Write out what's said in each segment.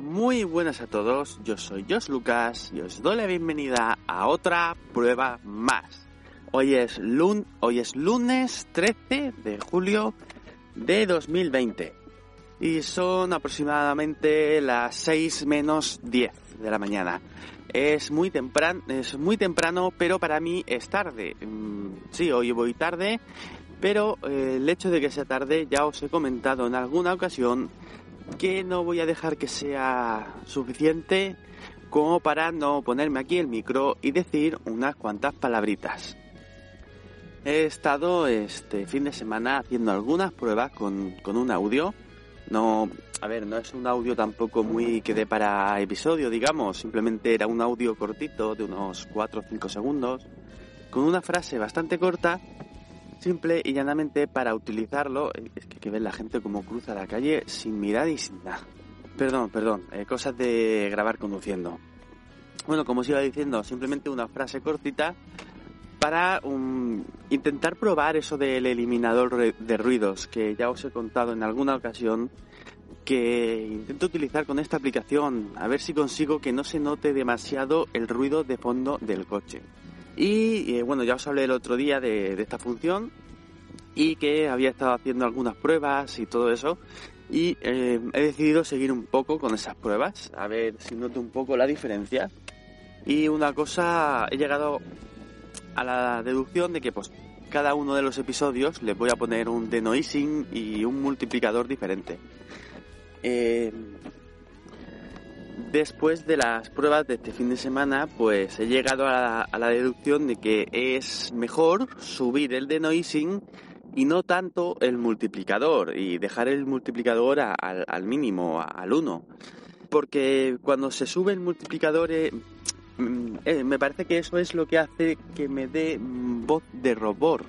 Muy buenas a todos, yo soy Jos Lucas y os doy la bienvenida a otra prueba más. Hoy es lunes 13 de julio de 2020 y son aproximadamente las 6 menos 10 de la mañana. Es muy temprano, pero para mí es tarde. Sí, hoy voy tarde, pero el hecho de que sea tarde ya os he comentado en alguna ocasión que no voy a dejar que sea suficiente como para no ponerme aquí el micro y decir unas cuantas palabritas. He estado este fin de semana haciendo algunas pruebas con un audio. No es un audio tampoco muy que dé para episodio, digamos. Simplemente era un audio cortito de unos 4 o 5 segundos con una frase bastante corta, simple y llanamente para utilizarlo. Es que hay que ver la gente cómo cruza la calle sin mirar y sin nada. Perdón, cosas de grabar conduciendo. Bueno, como os iba diciendo, simplemente una frase cortita para intentar probar eso del eliminador de ruidos, que ya os he contado en alguna ocasión que intento utilizar con esta aplicación, a ver si consigo que no se note demasiado el ruido de fondo del coche. Y ya os hablé el otro día de esta función y que había estado haciendo algunas pruebas y todo eso, y he decidido seguir un poco con esas pruebas, a ver si noto un poco la diferencia. Y una cosa, he llegado a la deducción de que pues cada uno de los episodios les voy a poner un denoising y un multiplicador diferente. Después de las pruebas de este fin de semana, pues he llegado a la deducción de que es mejor subir el denoising y no tanto el multiplicador, y dejar el multiplicador al mínimo, al 1. Porque cuando se sube el multiplicador, me parece que eso es lo que hace que me dé voz de robot.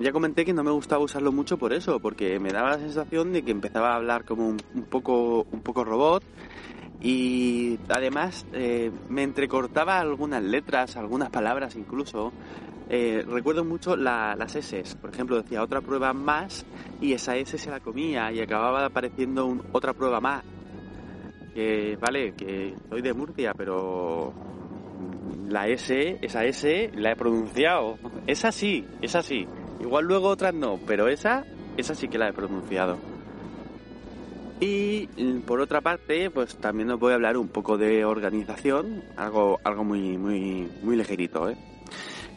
Ya comenté que no me gustaba usarlo mucho por eso, porque me daba la sensación de que empezaba a hablar como un poco robot, y además me entrecortaba algunas letras, algunas palabras incluso. Recuerdo mucho las S's, por ejemplo, decía otra prueba más y esa S se la comía y acababa apareciendo otra prueba más. Que soy de Murcia, pero la S, esa S la he pronunciado, esa sí. Igual luego otras no, pero esa sí que la he pronunciado. Y por otra parte, pues también os voy a hablar un poco de organización, algo muy, muy, muy ligerito, ¿eh?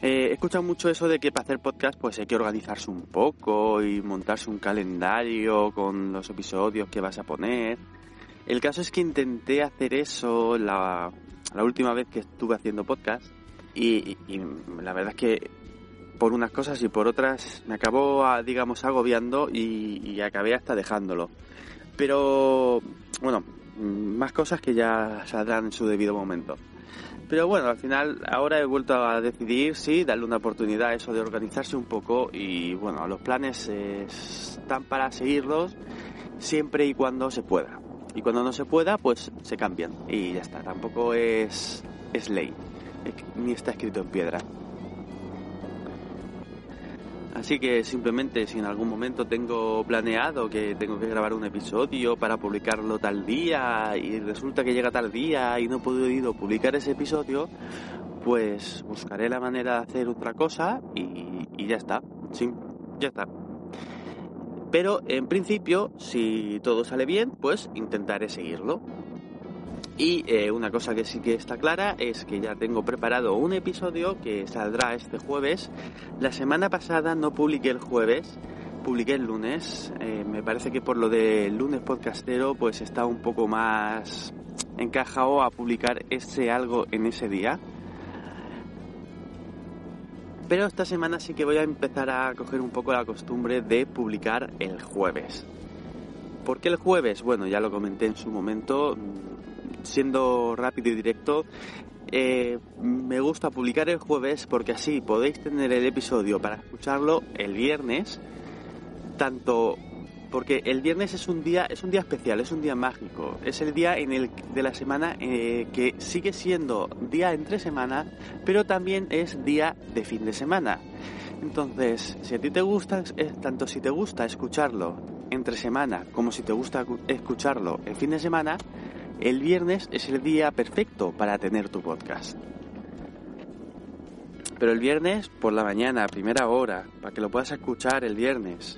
He escuchado mucho eso de que para hacer podcast pues hay que organizarse un poco y montarse un calendario con los episodios que vas a poner. El caso es que intenté hacer eso la última vez que estuve haciendo podcast y la verdad es que por unas cosas y por otras me acabó, agobiando y acabé hasta dejándolo. Pero, bueno, más cosas que ya saldrán en su debido momento. Pero bueno, al final ahora he vuelto a decidir, sí, darle una oportunidad a eso de organizarse un poco, y bueno, los planes están para seguirlos siempre y cuando se pueda. Y cuando no se pueda, pues se cambian y ya está. Tampoco es ley, ni está escrito en piedra. Así que simplemente si en algún momento tengo planeado que tengo que grabar un episodio para publicarlo tal día y resulta que llega tal día y no he podido publicar ese episodio, pues buscaré la manera de hacer otra cosa y ya está. Sí, ya está. Pero en principio, si todo sale bien, pues intentaré seguirlo. Y una cosa que sí que está clara es que ya tengo preparado un episodio que saldrá este jueves. La semana pasada no publiqué el jueves publiqué el lunes. Me parece que por lo del lunes podcastero pues está un poco más encajado a publicar ese algo en ese día. Pero esta semana sí que voy a empezar a coger un poco la costumbre de publicar el jueves. ¿Por qué el jueves? Bueno, ya lo comenté en su momento, siendo rápido y directo. Me gusta publicar el jueves porque así podéis tener el episodio para escucharlo el viernes, tanto porque el viernes es un día especial, es un día mágico, es el día de la semana que sigue siendo día entre semana, pero también es día de fin de semana. Entonces, si a ti te gusta, tanto si te gusta escucharlo entre semana como si te gusta escucharlo el fin de semana, el viernes es el día perfecto para tener tu podcast. Pero el viernes por la mañana, a primera hora, para que lo puedas escuchar el viernes,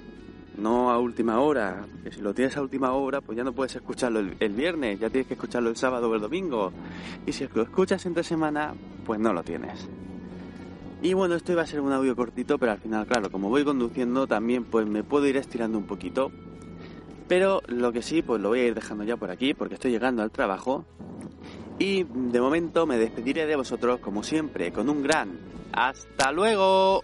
no a última hora, que si lo tienes a última hora pues ya no puedes escucharlo el viernes, ya tienes que escucharlo el sábado o el domingo, y si lo escuchas entre semana pues no lo tienes. Y bueno, esto iba a ser un audio cortito, pero al final, claro, como voy conduciendo también pues me puedo ir estirando un poquito. Pero lo que sí, pues lo voy a ir dejando ya por aquí, porque estoy llegando al trabajo. Y de momento me despediré de vosotros, como siempre, con un gran ¡hasta luego!